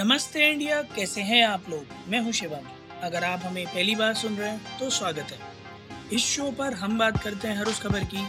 नमस्ते इंडिया, कैसे हैं आप लोग। मैं हूं शिवांगी। अगर आप हमें पहली बार सुन रहे हैं तो स्वागत है। इस शो पर हम बात करते हैं हर उस खबर की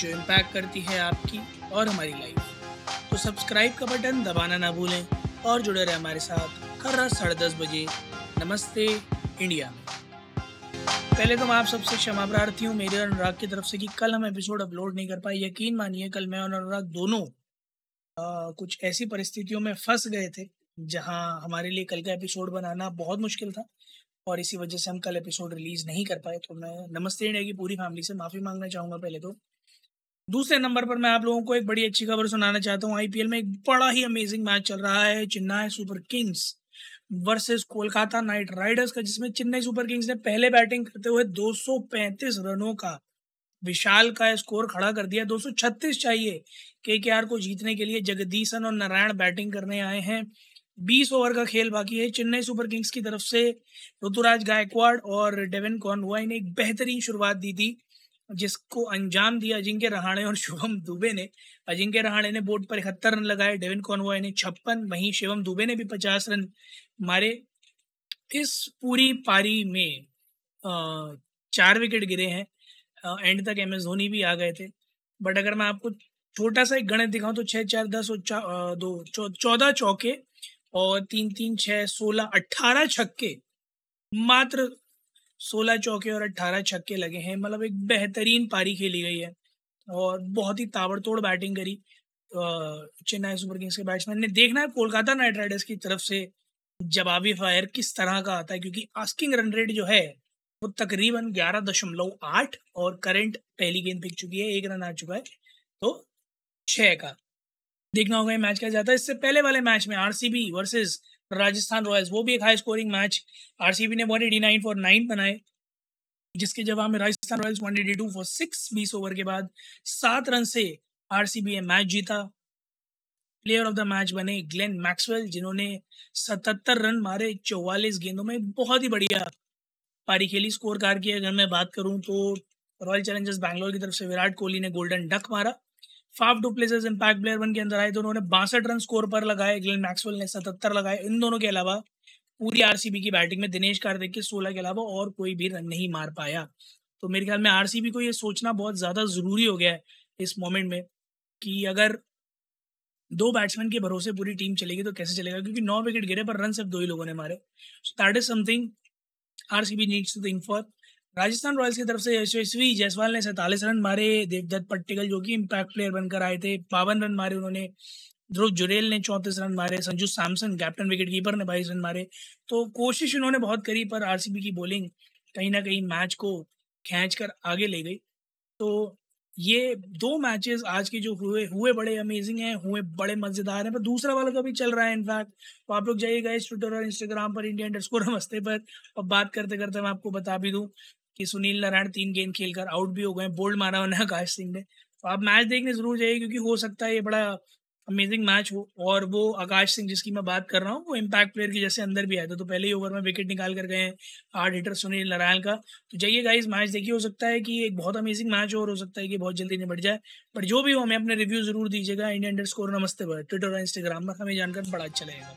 जो इम्पैक्ट करती है आपकी और हमारी लाइफ। तो सब्सक्राइब का बटन दबाना ना भूलें और जुड़े रहे हमारे साथ हर रात 10:30 बजे नमस्ते इंडिया में। पहले तो मैं आप सबसे क्षमा प्रार्थी हूँ मेरे अनुराग की तरफ से कि कल हम एपिसोड अपलोड नहीं कर पाए। यकीन मानिए कल मैं और अनुराग दोनों कुछ ऐसी परिस्थितियों में फंस गए थे जहां हमारे लिए कल का एपिसोड बनाना बहुत मुश्किल था और इसी वजह से हम कल एपिसोड रिलीज नहीं कर पाए। तो मैं नमस्ते इंडिया की पूरी फैमिली से माफ़ी मांगना चाहूँगा पहले तो। दूसरे नंबर पर मैं आप लोगों को एक बड़ी अच्छी खबर सुनाना चाहता हूँ। IPL में एक बड़ा ही अमेजिंग मैच चल रहा है, Chennai Super Kings versus Kolkata night Riders का, जिसमें चेन्नई सुपरकिंग्स ने पहले बैटिंग करते हुए 235 रनों का विशाल का स्कोर खड़ा कर दिया। 236 चाहिए KKR को जीतने के लिए। जगदीशन और नारायण बैटिंग करने आए हैं। 20 ओवर का खेल बाकी है। चेन्नई सुपरकिंग्स की तरफ से ऋतुराज गायकवाड़ और डेविन कॉर्न ने एक बेहतरीन शुरुआत दी थी जिसको अंजाम दिया अजिंक्य रहाणे और शिवम दुबे ने। अजिंक्य रहाणे ने बोर्ड पर 71 रन लगाए, डेविन कॉर्न ने 56, वहीं शिवम दुबे ने भी 50 रन मारे। इस पूरी पारी में 4 विकेट गिरे हैं। एंड तक MS धोनी भी आ गए थे। बट अगर मैं आपको छोटा सा एक गणित दिखाऊं तो 6, 4, 10 और 14 चौके और 3, 3, 6, 16, 18 छक्के, मात्र 16 चौके और 18 छक्के लगे हैं। मतलब एक बेहतरीन पारी खेली गई है और बहुत ही ताबड़तोड़ बैटिंग करी चेन्नई सुपरकिंग्स के बैट्समैन ने। देखना है कोलकाता नाइट राइडर्स की तरफ से जवाबी फायर किस तरह का आता है, क्योंकि आस्किंग रन रेट जो है वो तकरीबन 11.8 और करंट पहली गेंद फेंक चुकी है, 1 रन आ चुका है तो 6 का। देखना होगा ये मैच क्या जाता है। इससे पहले वाले मैच में RCB वर्सेस राजस्थान रॉयल्स, वो भी एक हाई स्कोरिंग मैच। RCB ने 189 for 9 बनाए, जिसके जवाब में राजस्थान रॉयल्स 182 for 6। 20 ओवर के बाद 7 रन से RCB ने मैच जीता। प्लेयर ऑफ द मैच बने ग्लेन मैक्सवेल, जिन्होंने 77 रन मारे 44 गेंदों में। बहुत ही बढ़िया पारी खेली। स्कोर कार्ड की अगर मैं बात करूं तो रॉयल चैलेंजर्स बैंगलोर की तरफ से विराट कोहली ने गोल्डन डक मारा। Faf du Plessis impact player one के अंदर आए तो उन्होंने 62 रन स्कोर पर लगाए, ग्लेन मैक्सवेल ने 77 लगाए। इन दोनों के अलावा पूरी RCB की बैटिंग में दिनेश कार्तिक के 16 के अलावा और कोई भी रन नहीं मार पाया। तो मेरे ख्याल में RCB को ये सोचना बहुत ज़्यादा ज़रूरी हो गया है इस मोमेंट में कि अगर 2 बैट्समैन के भरोसे पूरी टीम चलेगी तो कैसे चलेगा, क्योंकि 9 विकेट गिरे पर रन सिर्फ 2 ही लोगों ने मारे। That is something RCB needs to think for. Rajasthan royals की तरफ से यशस्वी जायसवाल ने 47 रन मारे। देवदत्त पट्टिकल जो कि इम्पैक्ट प्लेयर बनकर आए थे 52 रन मारे उन्होंने। ध्रुव जुरेल ने 34 रन मारे। Sanju Samson captain wicket keeper ने 22 रन मारे। तो कोशिश उन्होंने बहुत करी पर RCB की बॉलिंग कहीं ना कहीं मैच को खींच कर आगे ले गई। तो ये 2 मैचेस आज के जो हुए बड़े अमेजिंग हैं, हुए बड़े मज़ेदार हैं। पर दूसरा वाला का भी चल रहा है इनफैक्ट। तो आप लोग जाइएगा इस ट्विटर और इंस्टाग्राम पर India_Namaste पर। और बात करते करते मैं आपको बता भी दूं कि सुनील नारायण 3 गेंद खेलकर आउट भी हो गए, बोल्ड मारा होना आकाश सिंह ने। तो आप मैच देखने ज़रूर जाइए क्योंकि हो सकता है ये बड़ा अमेजिंग मैच हो। और वो आकाश सिंह जिसकी मैं बात कर रहा हूँ वो इम्पैक्ट प्लेयर की जैसे अंदर भी आया था तो पहले ही ओवर में विकेट निकाल कर गए हैं 8 हिटर सुनील नारायण का। तो जाइए गाइस मैच देखिए। हो सकता है कि एक बहुत अमेजिंग मैच हो और हो सकता है कि बहुत जल्दी निबट जाए। पर जो भी हो हमें अपने रिव्यू जरूर दीजिएगा India_Namaste पर ट्विटर और इंस्टाग्राम पर, हमें जानकर बड़ा अच्छा लगेगा।